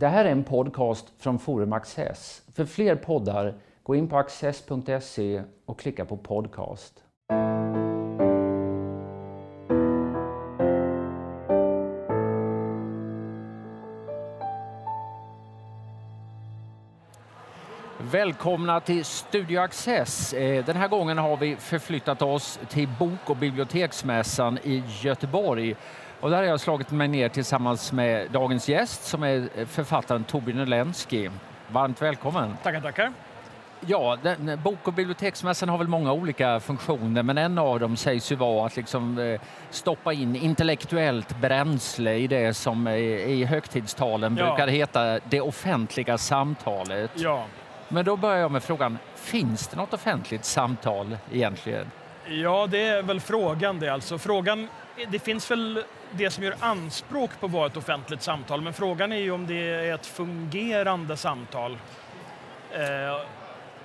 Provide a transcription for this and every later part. Det här är en podcast från Forum Access. För fler poddar, gå in på access.se och klicka på podcast. Välkomna till Studio Access. Den här gången har vi förflyttat oss till bok- och biblioteksmässan i Göteborg. Och där har jag slagit mig ner tillsammans med dagens gäst som är författaren Tobbe Lenski. Varmt välkommen. Tackar, tackar. Ja, bok- och biblioteksmässan har väl många olika funktioner, men en av dem sägs ju vara att liksom stoppa in intellektuellt bränsle i det som i högtidstalen brukar heta det offentliga samtalet. Ja. Men då börjar jag med frågan, finns det något offentligt samtal egentligen? Ja, det är väl frågan det alltså. Det finns väl det som gör anspråk på att vara ett offentligt samtal, men frågan är ju om det är ett fungerande samtal.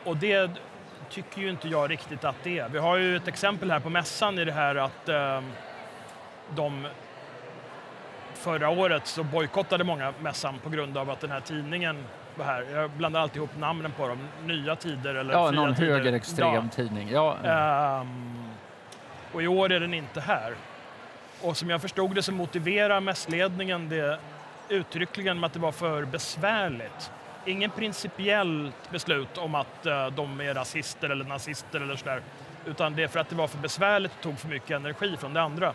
Och det tycker ju inte jag riktigt att det är. Vi har ju ett exempel här på mässan i det här att förra året så bojkottade många mässan på grund av att den här tidningen var här. Jag blandar alltid ihop namnen på dem. Nya tider eller fria någon tider. Högerextrem tidning. Ja. Och i år är den inte här. Och som jag förstod det så motiverar mässledningen det uttryckligen med att det var för besvärligt. Ingen principiellt beslut om att de är rasister eller nazister eller sådär. Utan det är för att det var för besvärligt och tog för mycket energi från det andra.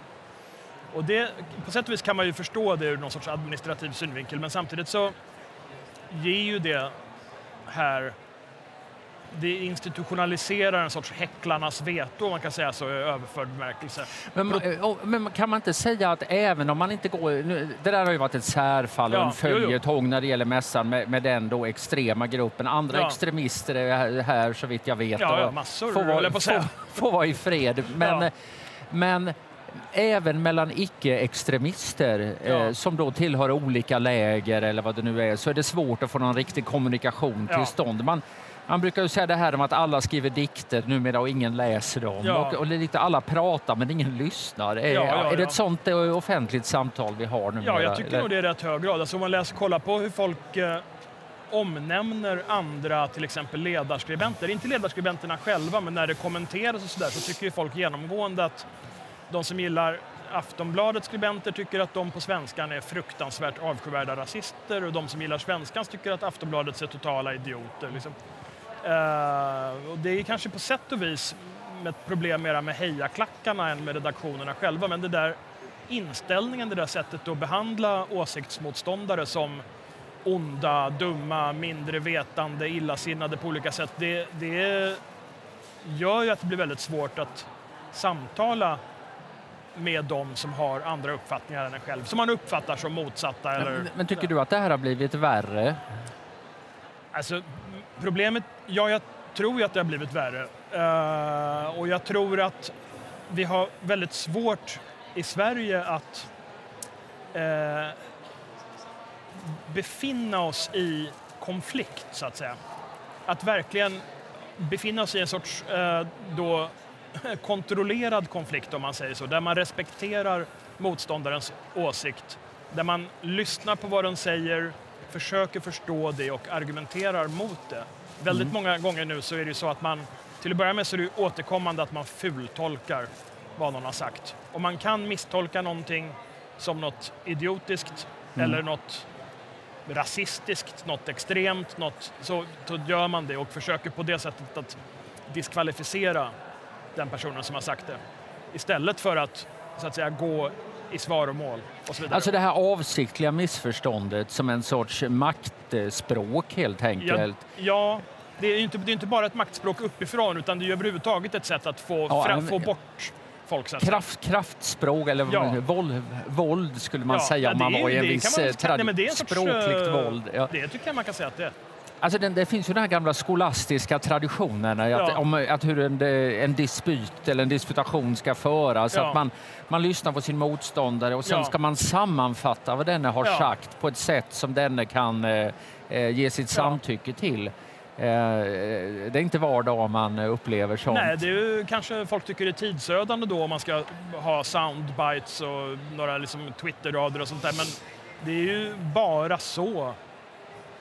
Och det, på sätt och vis kan man ju förstå det ur någon sorts administrativ synvinkel. Men samtidigt så ger ju det här, det institutionaliserar en sorts häcklarnas veto, man kan säga så, i överförd bemärkelse. Men kan man inte säga att även om man inte går... Det där har ju varit ett särfall och en följetong när det gäller mässan med den då extrema gruppen. Andra extremister är här så vitt jag vet. Ja, massor. Får vara i fred. Men även mellan icke-extremister som då tillhör olika läger eller vad det nu är, så är det svårt att få någon riktig kommunikation till stånd. Man brukar ju säga det här om att alla skriver dikter numera och ingen läser dem. Ja. Och lite alla pratar men ingen lyssnar. Är det ett sånt offentligt samtal vi har numera? Ja, jag tycker nog det är rätt hög grad. Alltså om man kollar på hur folk omnämner andra, till exempel ledarskribenter. Inte ledarskribenterna själva, men när det kommenteras och sådär, så tycker ju folk genomgående att de som gillar Aftonbladets skribenter tycker att de på Svenskan är fruktansvärt avskyvärda rasister. Och de som gillar Svenskan tycker att Aftonbladet är totala idioter, liksom. Och det är kanske på sätt och vis ett problem mera med hejaklackarna än med redaktionerna själva, men det där inställningen, det där sättet att behandla åsiktsmotståndare som onda, dumma, mindre vetande, illasinnade på olika sätt, det gör ju att det blir väldigt svårt att samtala med de som har andra uppfattningar än en själv, som man uppfattar som motsatta. Men tycker du att det här har blivit värre? Alltså, problemet, jag tror ju att det har blivit värre. Och jag tror att vi har väldigt svårt i Sverige att befinna oss i konflikt, så att säga. Att verkligen befinna oss i en sorts kontrollerad konflikt, om man säger så. Där man respekterar motståndarens åsikt. Där man lyssnar på vad den säger, försöker förstå det och argumenterar mot det. Väldigt många gånger nu så är det ju så att man, till att börja med så är det ju återkommande att man fultolkar vad någon har sagt. Och man kan misstolka någonting som något idiotiskt eller något rasistiskt, något extremt, så gör man det och försöker på det sättet att diskvalificera den personen som har sagt det. Istället för att, så att säga, gå i svar och mål och så vidare. Alltså det här avsiktliga missförståndet som en sorts maktspråk helt enkelt. Ja, det är inte bara ett maktspråk uppifrån, utan det är överhuvudtaget ett sätt att få bort folk. Kraftspråk eller våld skulle man säga om man var i en viss språkligt våld. Ja. Det tycker jag man kan säga att det är. Alltså det finns ju den här gamla skolastiska traditionen att hur en dispyt eller en disputation ska föras. Ja. Att man lyssnar på sin motståndare och sen ska man sammanfatta vad denne har sagt på ett sätt som denne kan ge sitt samtycke till. Det är inte var dag man upplever sånt. Nej, det är ju, kanske folk tycker det är tidsödande då om man ska ha soundbites och några liksom Twitter-rader och sånt där. Men det är ju bara så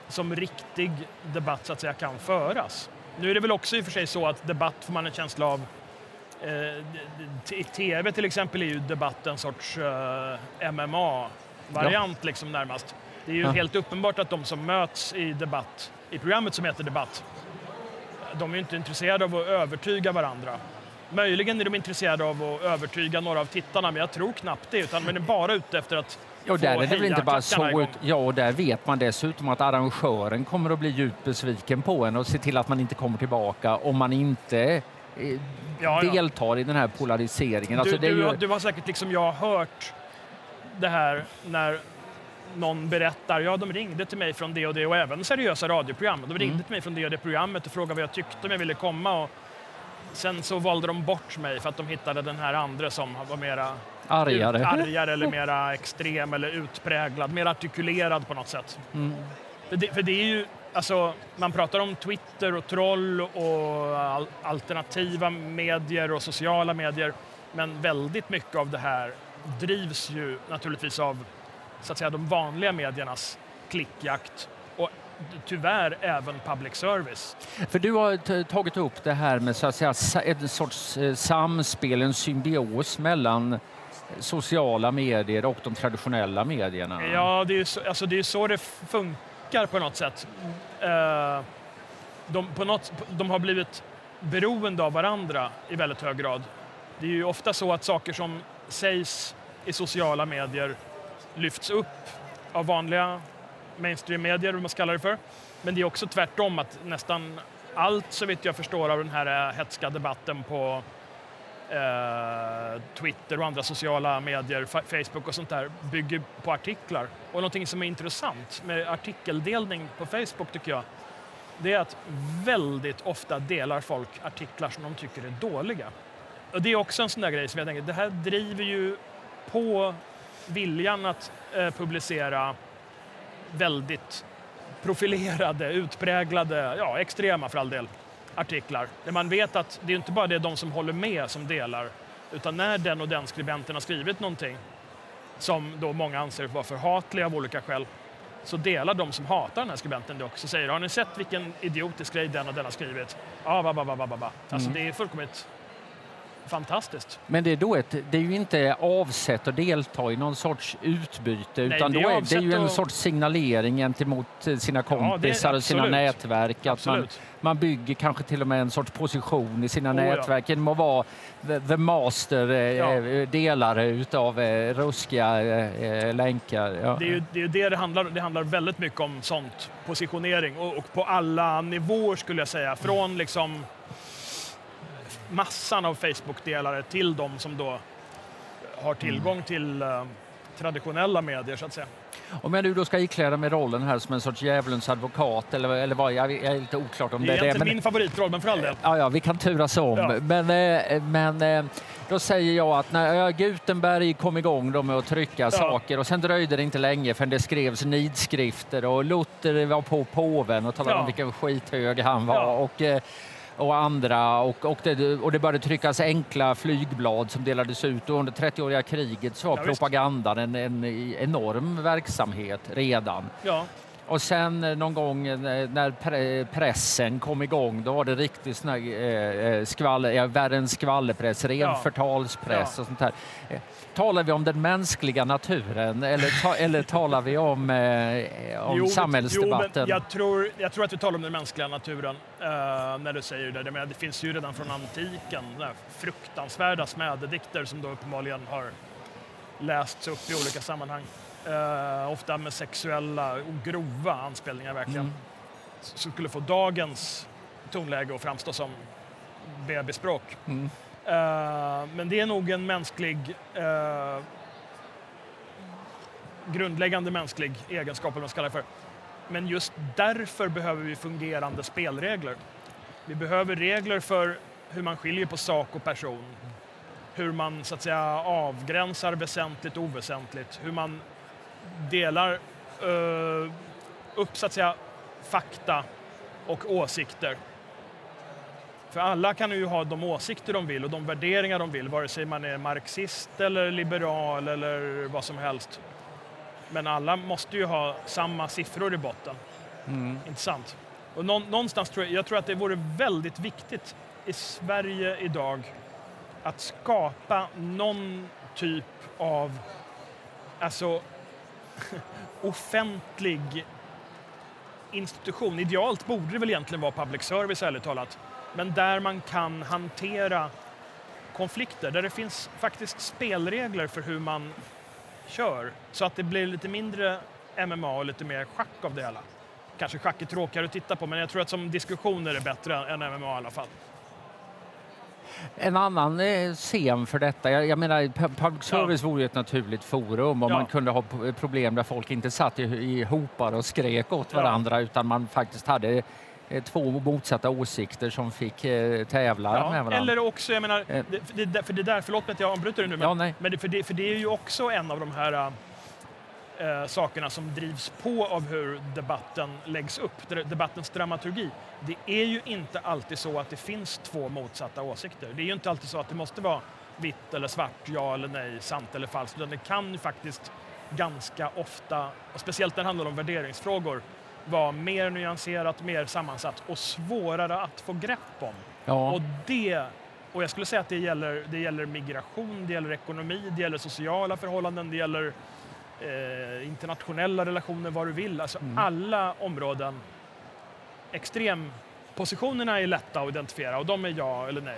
som riktig debatt så att säga kan föras. Nu är det väl också i och för sig så att debatt får man en känsla av. I tv till exempel är ju debatt en sorts MMA-variant liksom närmast. Det är ju helt uppenbart att de som möts i debatt, i programmet som heter Debatt, de är ju inte intresserade av att övertyga varandra. Möjligen är de intresserade av att övertyga några av tittarna, men jag tror knappt det, utan man är bara ute efter att och där är det väl inte bara så ut, ja, och där vet man dessutom att arrangören kommer att bli djupt besviken på en och se till att man inte kommer tillbaka om man inte deltar i den här polariseringen. Du har säkert liksom jag hört det här när någon berättar, ja de ringde till mig från det och det, och även seriösa radioprogram, de ringde till mig från det och det programmet och frågade vad jag tyckte om jag ville komma, och sen så valde de bort mig för att de hittade den här andra som var mera argare eller mera extrem eller utpräglad, mer artikulerad på något sätt. Mm. För det är ju, alltså, man pratar om Twitter och troll och alternativa medier och sociala medier, men väldigt mycket av det här drivs ju naturligtvis av så att säga de vanliga mediernas klickjakt och tyvärr även public service. För du har tagit upp det här med så att säga en sorts samspel, en symbios mellan sociala medier och de traditionella medierna. Ja, det är ju så, alltså det är så det funkar på något sätt. De har blivit beroende av varandra i väldigt hög grad. Det är ju ofta så att saker som sägs i sociala medier lyfts upp av vanliga mainstream-medier, vad man kallar det för. Men det är också tvärtom, att nästan allt, så vet jag förstår, av den här hetska debatten på Twitter och andra sociala medier, Facebook och sånt där, bygger på artiklar. Och någonting som är intressant med artikeldelning på Facebook tycker jag, det är att väldigt ofta delar folk artiklar som de tycker är dåliga. Och det är också en sån där grej som jag tänker, det här driver ju på viljan att publicera väldigt profilerade, utpräglade, ja, extrema för all del, artiklar. Där man vet att det är inte bara det de som håller med som delar, utan när den och den skribenten har skrivit någonting som då många anser vara förhatliga av olika skäl, så delar de som hatar den här skribenten det också. Så säger, har ni sett vilken idiotisk grej den och den har skrivit? Ja, Alltså det är fullkomligt fantastiskt. Men det är då det är ju inte avsett att delta i någon sorts utbyte, utan nej, det är ju en sorts signalering gentemot sina kompisar och sina nätverk. Att man bygger kanske till och med en sorts position i sina nätverk genom att vara the master-delare utav ruskiga länkar. Ja. Det är det handlar om. Det handlar väldigt mycket om sånt, positionering, och på alla nivåer skulle jag säga. Från liksom massan av Facebook-delare till de som då har tillgång till traditionella medier så att säga. Om jag nu då ska ikläda med rollen här som en sorts djävulens advokat eller vad, jag är lite oklart om det. Det är inte min favoritroll, men för all del. Ja, vi kan turas om. Ja. Men då säger jag att när Gutenberg kom igång då med att trycka saker, och sen dröjde det inte länge förrän det skrevs nidskrifter, och Luther var på påven och talade om vilken skithög han var, och andra, och det började tryckas enkla flygblad som delades ut, och under 30-åriga kriget så var propagandan en enorm verksamhet redan. Ja. Och sen någon gång när pressen kom igång, då var det riktigt sån här, världens skvallerpress, ren förtalspress och sånt här. Talar vi om den mänskliga naturen eller talar vi om samhällsdebatten? Men jag tror att vi talar om den mänskliga naturen när du säger det. Men det finns ju redan från antiken fruktansvärda smädedikter som då uppenbarligen har lästs upp i olika sammanhang. Ofta med sexuella och grova anspelningar verkligen. Som skulle få dagens tonläge att framstå som bebisspråk. Men det är nog en mänsklig grundläggande mänsklig egenskap, eller vad man kallar det för. Men just därför behöver vi fungerande spelregler. Vi behöver regler för hur man skiljer på sak och person. Hur man så att säga avgränsar väsentligt och oväsentligt. Hur man delar upp så att säga fakta och åsikter. För alla kan ju ha de åsikter de vill och de värderingar de vill, vare sig man är marxist eller liberal eller vad som helst. Men alla måste ju ha samma siffror i botten. Intressant. Och någonstans tror jag tror att det vore väldigt viktigt i Sverige idag att skapa någon typ av offentlig institution. Idealt borde det väl egentligen vara public service, ärligt talat. Men där man kan hantera konflikter, där det finns faktiskt spelregler för hur man kör. Så att det blir lite mindre MMA och lite mer schack av det hela. Kanske schack är tråkigare att titta på, men jag tror att som diskussioner är bättre än MMA i alla fall. En annan scen för detta, jag menar public service vore ju ett naturligt forum och man kunde ha problem där folk inte satt i hopar och skrek åt varandra utan man faktiskt hade två motsatta åsikter som fick tävla med varandra. Eller också, jag menar, förlåt mig att jag avbryter det nu, men det är ju också en av de här sakerna som drivs på av hur debatten läggs upp, debattens dramaturgi. Det är ju inte alltid så att det finns två motsatta åsikter. Det är ju inte alltid så att det måste vara vitt eller svart, ja eller nej, sant eller falskt, utan det kan ju faktiskt ganska ofta, och speciellt när det handlar om värderingsfrågor, vara mer nyanserat, mer sammansatt och svårare att få grepp om. Ja. Och jag skulle säga att det gäller migration, det gäller ekonomi, det gäller sociala förhållanden, det gäller internationella relationer, vad du vill. Alltså alla områden. Extrempositionerna är lätta att identifiera och de är ja eller nej.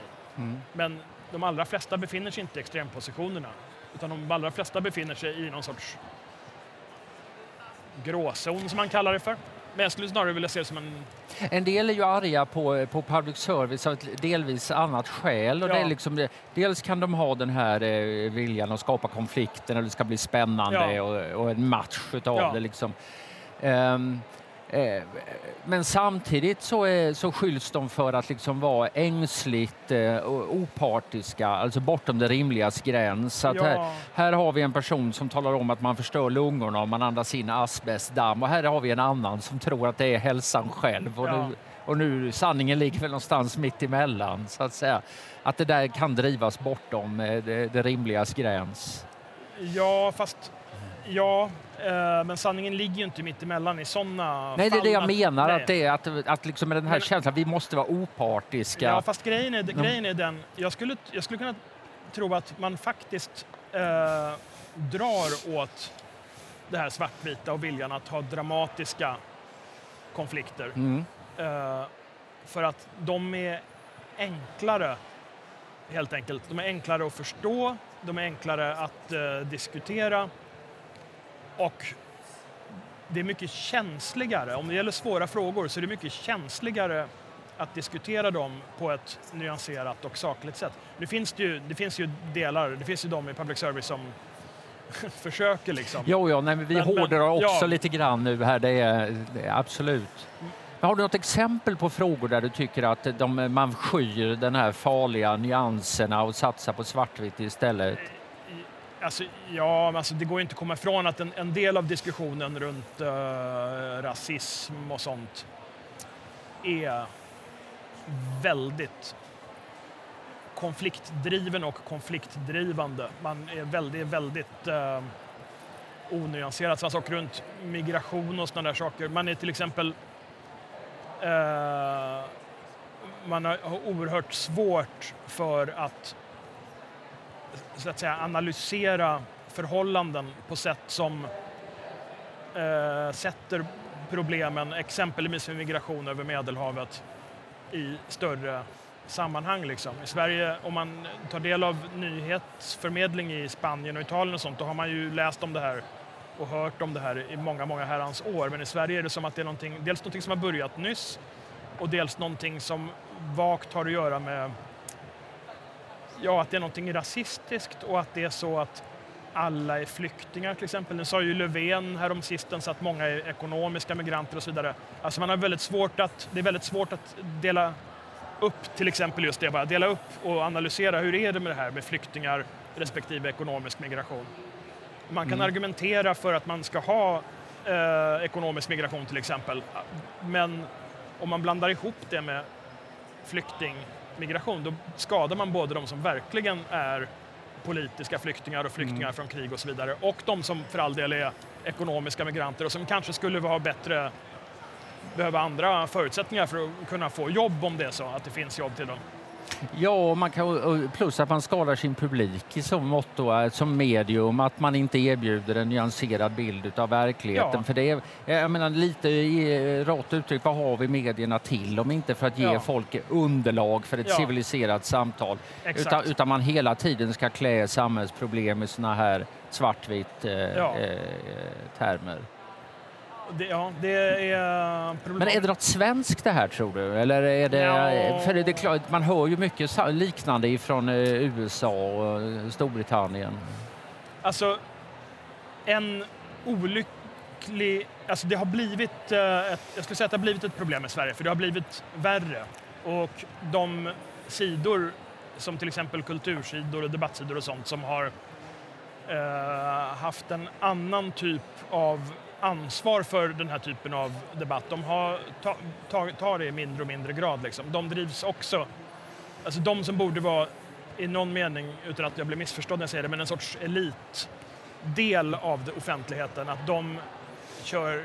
Men de allra flesta befinner sig inte i extrempositionerna, utan de allra flesta befinner sig i någon sorts gråzon som man kallar det för. Men jag skulle snarare vilja se det som en... En del är ju arga på public service av ett delvis annat skäl. Och det är liksom, dels kan de ha den här viljan att skapa konflikten och det ska bli spännande och en match utav det liksom. Men samtidigt så skylls de för att liksom vara ängsligt och opartiska, alltså bortom det rimligas gräns. Så att här har vi en person som talar om att man förstör lungorna om man andas in asbestdamm, och här har vi en annan som tror att det är hälsan själv, och nu sanningen ligger väl någonstans mitt emellan, så att säga, att det där kan drivas bortom det rimligas gräns. Men sanningen ligger ju inte mitt emellan i sådana... Nej, det är det jag menar, att liksom med den här känslan, vi måste vara opartiska. Ja, fast grejen är den, jag skulle kunna tro att man faktiskt drar åt det här svartvita och viljan att ha dramatiska konflikter. För att de är enklare, helt enkelt. De är enklare att förstå, de är enklare att diskutera. Och det är mycket känsligare, om det gäller svåra frågor så är det mycket känsligare att diskutera dem på ett nyanserat och sakligt sätt. Det finns ju de i public service som försöker liksom. Vi hårdrar också lite grann nu här, det är absolut. Men har du något exempel på frågor där du tycker att man skyr den här farliga nyanserna och satsar på svartvitt istället? Det går inte att komma ifrån att en del av diskussionen runt rasism och sånt är väldigt konfliktdriven och konfliktdrivande. Man är väldigt onyanserad. Sådana saker runt migration och sådana där saker. Man är till exempel... man har oerhört svårt för att... så att säga, analysera förhållanden på sätt som sätter problemen, exempelvis med migration över Medelhavet, i större sammanhang. Liksom. I Sverige, om man tar del av nyhetsförmedling i Spanien och Italien och sånt, då har man ju läst om det här och hört om det här i många, många herrans år. Men i Sverige är det som att det är dels någonting som har börjat nyss och dels någonting som vagt har att göra med att det är någonting rasistiskt och att det är så att alla är flyktingar till exempel. Nu sa ju Löfven häromsistens att många är ekonomiska migranter och så vidare. Alltså man har det är väldigt svårt att dela upp till exempel just det. Bara dela upp och analysera hur är det med det här med flyktingar respektive ekonomisk migration. Man kan argumentera för att man ska ha ekonomisk migration till exempel. Men om man blandar ihop det med flyktingmigration, då skadar man både de som verkligen är politiska flyktingar och flyktingar från krig och så vidare, och de som för all del är ekonomiska migranter och som kanske skulle ha bättre behöva andra förutsättningar för att kunna få jobb om det är så att det finns jobb till dem. Ja, man kan, plus att man skalar sin publik i som motto, som medium, att man inte erbjuder en nyanserad bild av verkligheten. Ja. För det är, jag menar, lite rått uttryck, vad har vi medierna till om inte för att ge folk underlag för ett civiliserat samtal. Utan man hela tiden ska klä samhällsproblem i såna här svartvitt termer. Det är problematiskt. Men är det något svenskt det här, tror du? Eller är det, för det är klart, man hör ju mycket liknande från USA och Storbritannien. Alltså, en olycklig... Alltså det har blivit jag skulle säga att det har blivit ett problem i Sverige, för det har blivit värre. Och de sidor, som till exempel kultursidor och debattsidor och sånt, som har haft en annan typ av ansvar för den här typen av debatt. De har tar det i mindre och mindre grad. Liksom. De drivs också... Alltså de som borde vara, i någon mening, utan att jag blir missförstådd när jag säger det, men en sorts elitdel av offentligheten. Att de kör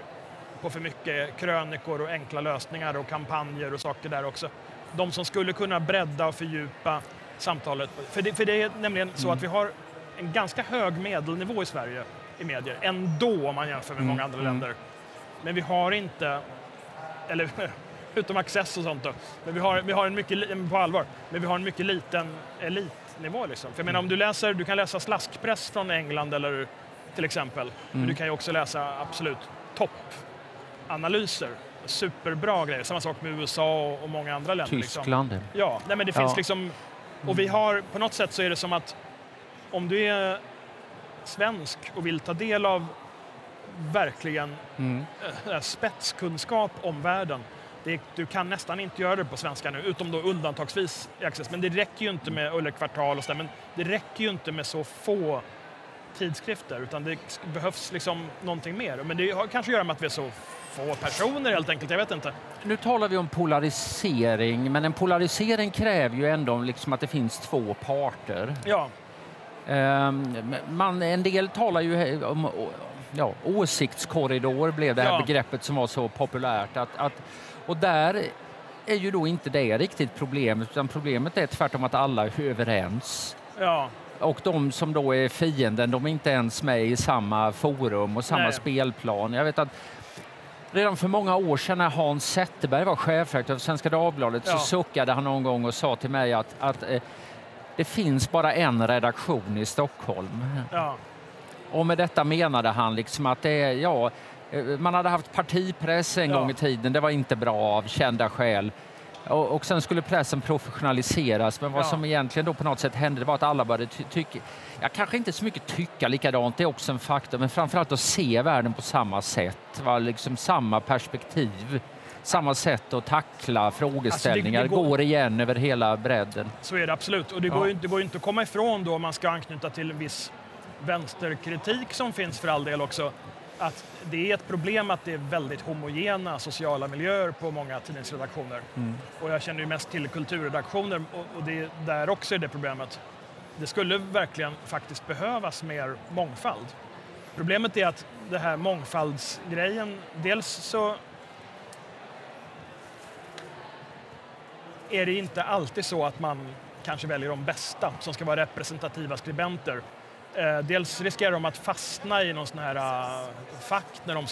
på för mycket krönikor och enkla lösningar och kampanjer och saker där också. De som skulle kunna bredda och fördjupa samtalet. För det är nämligen så att vi har en ganska hög medelnivå i Sverige i medier, ändå om man jämför med många andra länder. Men vi har inte, eller utom Access och sånt då, men vi har en mycket, på allvar, men vi har en mycket liten elitnivå liksom. För jag menar, om du kan läsa slaskpress från England eller till exempel, men du kan ju också läsa absolut toppanalyser, superbra grejer, samma sak med USA och många andra länder. Tyskland. Liksom. Ja, nej, men det finns liksom, och vi har, på något sätt så är det som att om du är svensk och vill ta del av verkligen spetskunskap om världen. Du kan nästan inte göra det på svenska nu, utom då undantagsvis i Access. Men det räcker ju inte med Ullekvartal och sådär, men det räcker ju inte med så få tidskrifter, utan det behövs liksom någonting mer. Men det har kanske att göra med att vi är så få personer helt enkelt, jag vet inte. Nu talar vi om polarisering, men en polarisering kräver ju ändå liksom att det finns två parter. Ja. En del talar ju om åsiktskorridor, blev det här begreppet som var så populärt. Och där är ju då inte det riktigt problemet, utan problemet är tvärtom att alla är överens. Ja. Och de som då är fienden, de är inte ens med i samma forum och samma spelplan. Jag vet att redan för många år sedan när Hans Zetterberg var chefredaktör för Svenska Dagbladet så suckade han någon gång och sa till mig att det finns bara en redaktion i Stockholm. Ja. Och med detta menade han liksom att det, man hade haft partipress en gång i tiden. Det var inte bra av kända skäl. Och sen skulle pressen professionaliseras. Men vad som egentligen då på något sätt hände var att alla började tycka... Jag kanske inte så mycket tycka likadant, det är också en faktor. Men framförallt att se världen på samma sätt. Va? Liksom samma perspektiv. Samma sätt att tackla frågeställningar, alltså det går igen över hela bredden. Så är det absolut. Och det går ju inte att komma ifrån då, om man ska anknyta till en viss vänsterkritik som finns för all del också, att det är ett problem att det är väldigt homogena sociala miljöer på många tidningsredaktioner. Och jag känner ju mest till kulturredaktioner, och det, där också är det problemet. Det skulle verkligen faktiskt behövas mer mångfald. Problemet är att det här mångfaldsgrejen, dels så är det inte alltid så att man kanske väljer de bästa som ska vara representativa skribenter. Dels riskerar de att fastna i någon sån här fack när de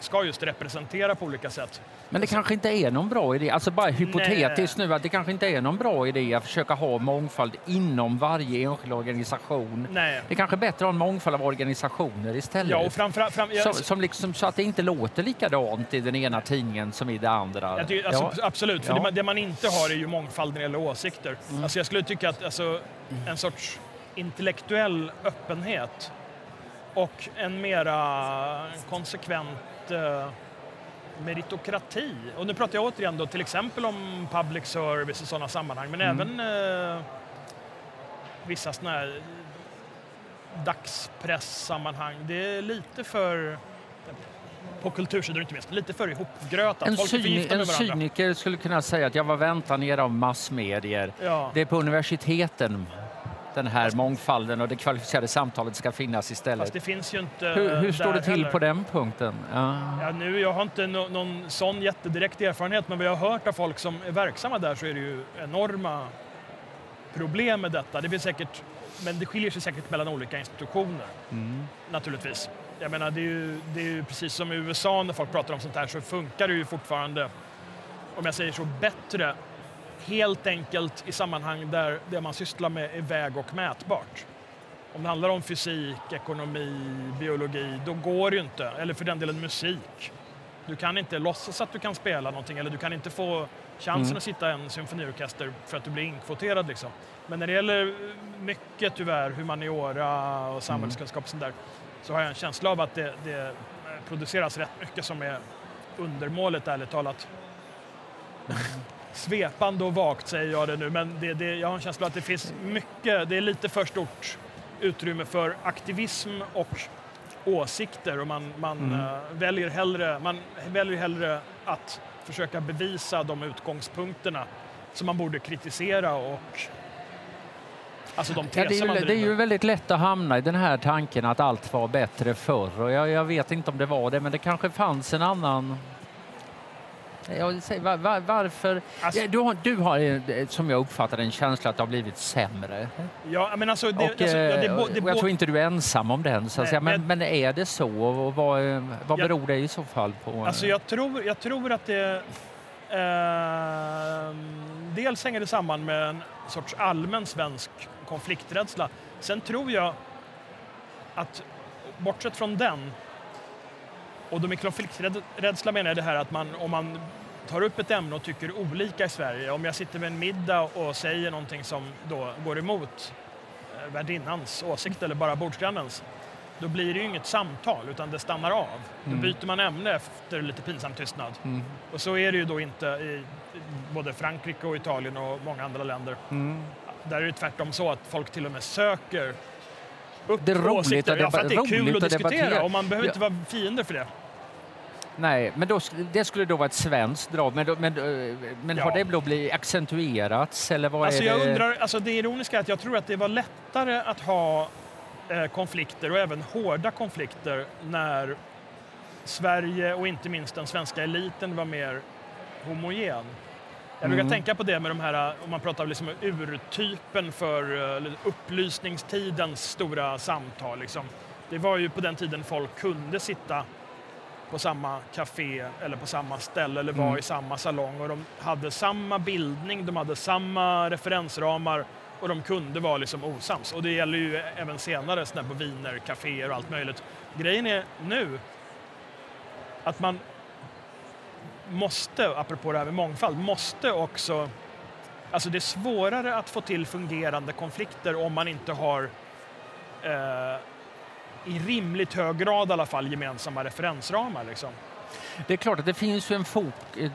ska just representera på olika sätt. Men det kanske inte är någon bra idé, alltså bara hypotetiskt nu, att det kanske inte är någon bra idé att försöka ha mångfald inom varje enskild organisation. Nej. Det är kanske bättre att ha en mångfald av organisationer istället. Ja, och som liksom, så att det inte låter likadant i den ena tidningen som i det andra. Absolut, för det man inte har är ju mångfald när det gäller åsikter. Alltså jag skulle tycka att en sorts intellektuell öppenhet och en mera konsekvent meritokrati. Och nu pratar jag återigen då till exempel om public service i sådana sammanhang, men även vissa sådana här dagspress-sammanhang. Det är lite för... På kultursidor inte minst, lite för ihopgrötat. En cyniker skulle kunna säga att jag var väntan ner av massmedier. Ja. Det är på universiteten den här mångfalden och det kvalificerade samtalet ska finnas istället. Fast det finns ju inte. Hur står det till heller på den punkten? Ja. Ja, nu, jag har inte någon sån jättedirekt erfarenhet, men vad jag har hört av folk som är verksamma där så är det ju enorma problem med detta. Det blir säkert, men det skiljer sig säkert mellan olika institutioner, naturligtvis. Jag menar, det är ju precis som i USA när folk pratar om sånt här, så funkar det ju fortfarande, om jag säger så, bättre helt enkelt i sammanhang där det man sysslar med är väg och mätbart. Om det handlar om fysik, ekonomi, biologi, då går det ju inte. Eller för den delen musik. Du kan inte låtsas att du kan spela någonting, eller du kan inte få chansen att sitta i en symfoniorkester för att du blir inkvoterad liksom. Men när det gäller mycket tyvärr, humaniora och samhällskunskap och sånt där, så har jag en känsla av att det produceras rätt mycket som är undermålet, ärligt talat. Svepande och vagt säger jag det nu, men jag har en känsla att det finns mycket, det är lite för stort utrymme för aktivism och åsikter, och man väljer hellre att försöka bevisa de utgångspunkterna som man borde kritisera, och alltså de teser man driver. Det är ju väldigt lätt att hamna i den här tanken att allt var bättre förr, och jag vet inte om det var det, men det kanske fanns en annan. Jag säger, varför? Alltså, du har, som jag uppfattar, en känsla att det har blivit sämre. Ja, men alltså, jag tror inte du är ensam om den. Så att säga. Men är det så? Och vad beror det i så fall på? Alltså, jag tror att det... dels hänger det samman med en sorts allmän svensk konflikträdsla. Sen tror jag att, bortsett från den... Och då med konflikträdsla menar jag det här att om man tar upp ett ämne och tycker olika i Sverige. Om jag sitter med en middag och säger någonting som då går emot värdinnans åsikt eller bara bordsgrannens, då blir det ju inget samtal utan det stannar av. Då byter man ämne efter lite pinsam tystnad. Och så är det ju då inte i både Frankrike och Italien och många andra länder. Där är det tvärtom så att folk till och med söker upp åsikter. Ja, för att det är kul att diskutera och man behöver inte vara fiender för det. Nej, men det skulle då vara ett svenskt drag. Men har det då blivit accentuerats? Eller vad alltså, är det? Jag undrar, alltså det ironiska är att jag tror att det var lättare att ha konflikter och även hårda konflikter när Sverige och inte minst den svenska eliten var mer homogen. Jag brukar tänka på det med de här, om man pratar liksom om urtypen för upplysningstidens stora samtal. Liksom. Det var ju på den tiden folk kunde sitta på samma café eller på samma ställe eller vara i samma salong, och de hade samma bildning, de hade samma referensramar och de kunde vara liksom osams. Och det gäller ju även senare sådär på viner, caféer och allt möjligt. Grejen är nu att man måste, apropå det här med mångfald, måste också... Alltså det är svårare att få till fungerande konflikter om man inte har i rimligt hög grad i alla fall gemensamma referensramar liksom. Det är klart att det finns ju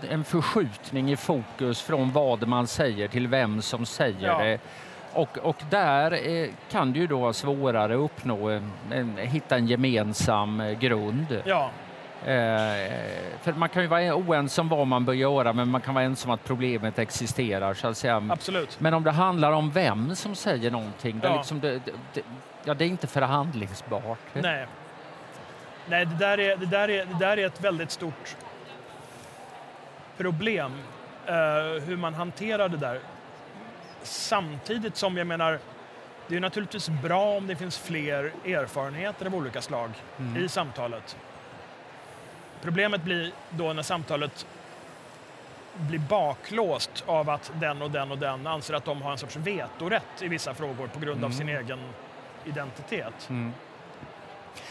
en förskjutning i fokus från vad man säger till vem som säger det. Och där kan det ju då vara svårare att uppnå, hitta en gemensam grund. Ja. För man kan ju vara oense om vad man bör göra, men man kan vara ense om att problemet existerar, så att säga. Absolut. Men om det handlar om vem som säger någonting, då liksom det är inte förhandlingsbart. Nej, det där är ett väldigt stort problem, hur man hanterar det där. Samtidigt som jag menar, det är naturligtvis bra om det finns fler erfarenheter av olika slag i samtalet. Problemet blir då när samtalet blir baklåst av att den och den och den anser att de har en sorts vetorätt i vissa frågor på grund av sin egen identitet.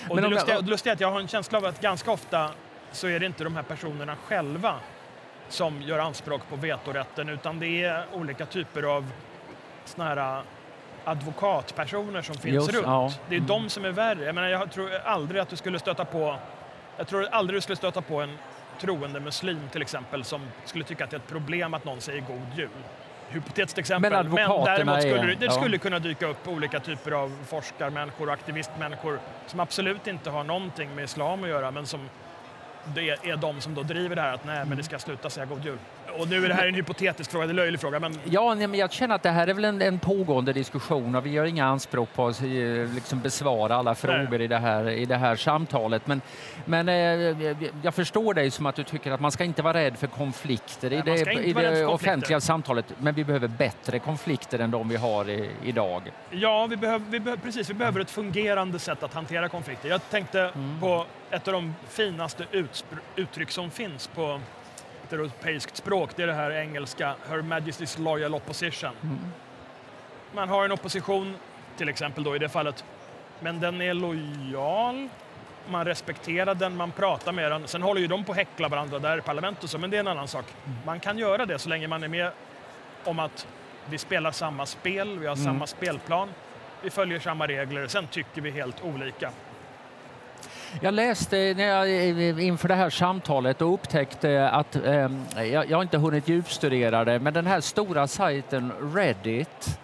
Och det lustiga är att jag har en känsla av att ganska ofta så är det inte de här personerna själva som gör anspråk på vetorätten, utan det är olika typer av såna här advokatpersoner som finns runt. Ja. Det är de som är värre. Jag tror aldrig du skulle stöta på en troende muslim till exempel som skulle tycka att det är ett problem att någon säger god jul. Hypotetiskt exempel. Men däremot skulle det kunna dyka upp olika typer av forskarmänniskor och aktivistmänniskor som absolut inte har någonting med islam att göra, men som det är de som då driver det här att nej, men det ska sluta säga god jul. Och nu är det här en hypotetisk fråga, det är en löjlig fråga. Men... Ja, nej, men jag känner att det här är väl en pågående diskussion och vi gör inga anspråk på att liksom besvara alla frågor i det här samtalet. Men jag förstår dig som att du tycker att man ska inte vara rädd för konflikter nej, i det offentliga samtalet. Men vi behöver bättre konflikter än de vi har idag. Ja, vi behöver ett fungerande sätt att hantera konflikter. Jag tänkte på ett av de finaste uttryck som finns på ett europeiskt språk, det är det här engelska Her Majesty's Loyal Opposition. Man har en opposition, till exempel då i det fallet, men den är lojal, man respekterar den, man pratar med den, sen håller ju de på att häckla varandra där i parlamentet och så, men det är en annan sak. Man kan göra det så länge man är med om att vi spelar samma spel, vi har samma spelplan, vi följer samma regler, sen tycker vi helt olika. Jag läste när jag inför det här samtalet och upptäckte att jag inte hunnit djupstudera det, men den här stora sajten Reddit,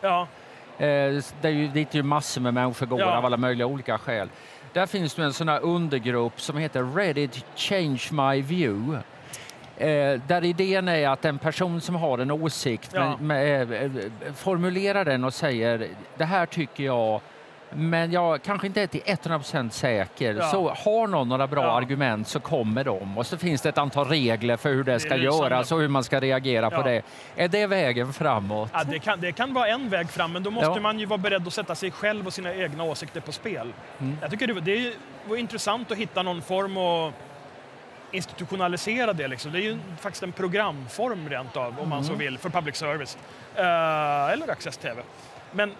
det är ju dit ju massor med människor går av alla möjliga olika skäl. Där finns det en sån här undergrupp som heter Reddit Change My View. Där idén är att en person som har en åsikt formulerar den och säger det här tycker jag, men jag kanske inte är till 100% säker. Så har någon några bra argument så kommer de. Och så finns det ett antal regler för hur det ska göras och hur man ska reagera på det. Är det vägen framåt? Ja, det kan vara en väg fram, men då måste man ju vara beredd att sätta sig själv och sina egna åsikter på spel. Jag tycker det var intressant att hitta någon form och institutionalisera det. Liksom. Det är ju faktiskt en programform rent av, om man så vill, för public service. Eller Access TV. Men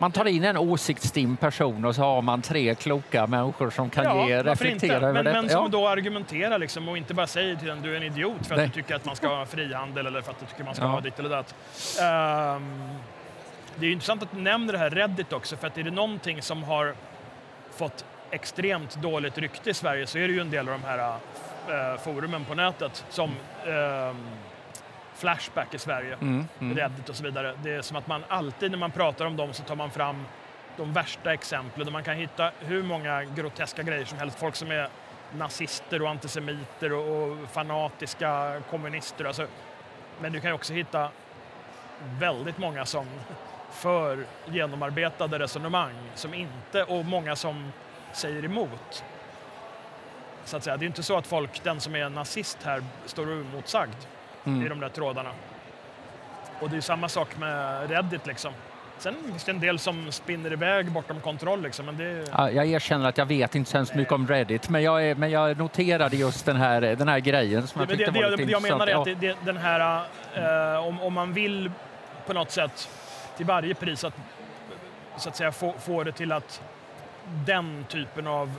man tar in en åsiktstim person och så har man tre kloka människor som kan reflektera över det. Men som då argumenterar liksom, och inte bara säger till den du är en idiot för att du tycker att man ska ha frihandel eller för att du tycker man ska ha ditt eller datt. Det är intressant att du nämner det här Reddit också, för att är det någonting som har fått extremt dåligt rykte i Sverige så är det ju en del av de här forumen på nätet som... Flashback i Sverige, Reddit och så vidare. Det är som att man alltid när man pratar om dem så tar man fram de värsta exemplen och man kan hitta hur många groteska grejer som helst. Folk som är nazister och antisemiter och fanatiska kommunister. Alltså. Men du kan ju också hitta väldigt många som för genomarbetade resonemang som inte, och många som säger emot. Så att säga, det är inte så att folk, den som är nazist här, står omotsagd. I de där trådarna. Och det är samma sak med Reddit liksom. Sen finns det en del som spinner iväg bortom kontroll liksom, men det... Ja, jag erkänner att jag vet inte så mycket om Reddit, men jag noterade just den här grejen som jag tyckte var lite intressant. Jag menar är att den här, om man vill på något sätt till varje pris att, så att säga, få det till att den typen av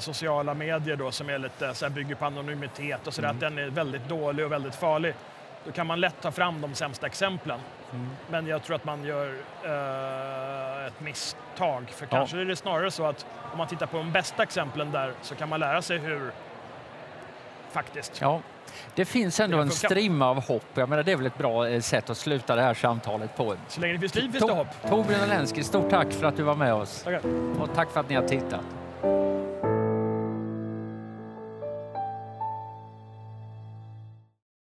sociala medier då, som är lite, så här, bygger på anonymitet och sådär, att den är väldigt dålig och väldigt farlig. Då kan man lätt ta fram de sämsta exemplen. Men jag tror att man gör ett misstag. För kanske är det snarare så att om man tittar på de bästa exemplen där så kan man lära sig hur faktiskt... Ja. Det finns ändå en strimma av hopp. Jag menar, det är väl ett bra sätt att sluta det här samtalet på. Så länge det finns liv finns det hopp. Tobbe Lenski, stort tack för att du var med oss. Tack. Och tack för att ni har tittat.